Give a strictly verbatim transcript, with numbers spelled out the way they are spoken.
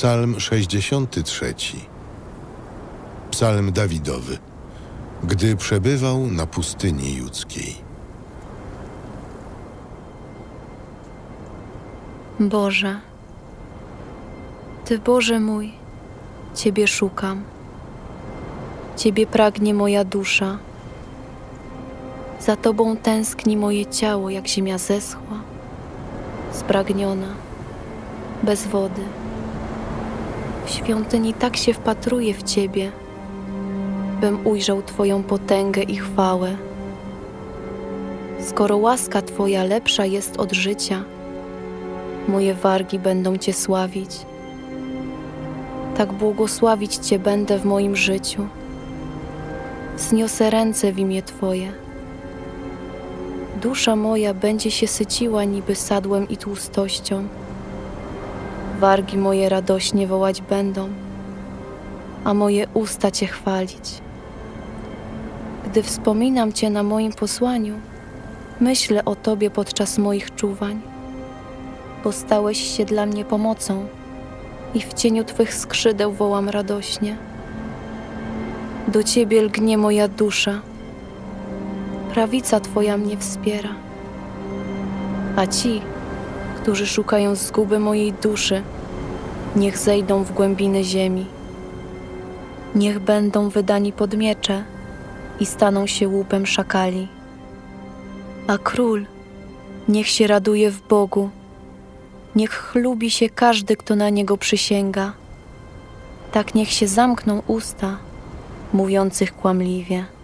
Psalm sześćdziesiąty trzeci. Psalm Dawidowy, gdy przebywał na pustyni judzkiej. Boże, Ty, Boże mój, Ciebie szukam. Ciebie pragnie moja dusza. Za Tobą tęskni moje ciało, jak ziemia zeschła, spragniona, bez wody. W świątyni tak się wpatruję w Ciebie, bym ujrzał Twoją potęgę i chwałę. Skoro łaska Twoja lepsza jest od życia, moje wargi będą Cię sławić. Tak błogosławić Cię będę w moim życiu. Wzniosę ręce w imię Twoje. Dusza moja będzie się syciła niby sadłem i tłustością. Wargi moje radośnie wołać będą, a moje usta Cię chwalić. Gdy wspominam Cię na moim posłaniu, myślę o Tobie podczas moich czuwań, bo stałeś się dla mnie pomocą i w cieniu Twych skrzydeł wołam radośnie. Do Ciebie lgnie moja dusza, prawica Twoja mnie wspiera, a ci, którzy szukają zguby mojej duszy, niech zejdą w głębiny ziemi. Niech będą wydani pod miecze i staną się łupem szakali. A król niech się raduje w Bogu, niech chlubi się każdy, kto na Niego przysięga. Tak niech się zamkną usta mówiących kłamliwie.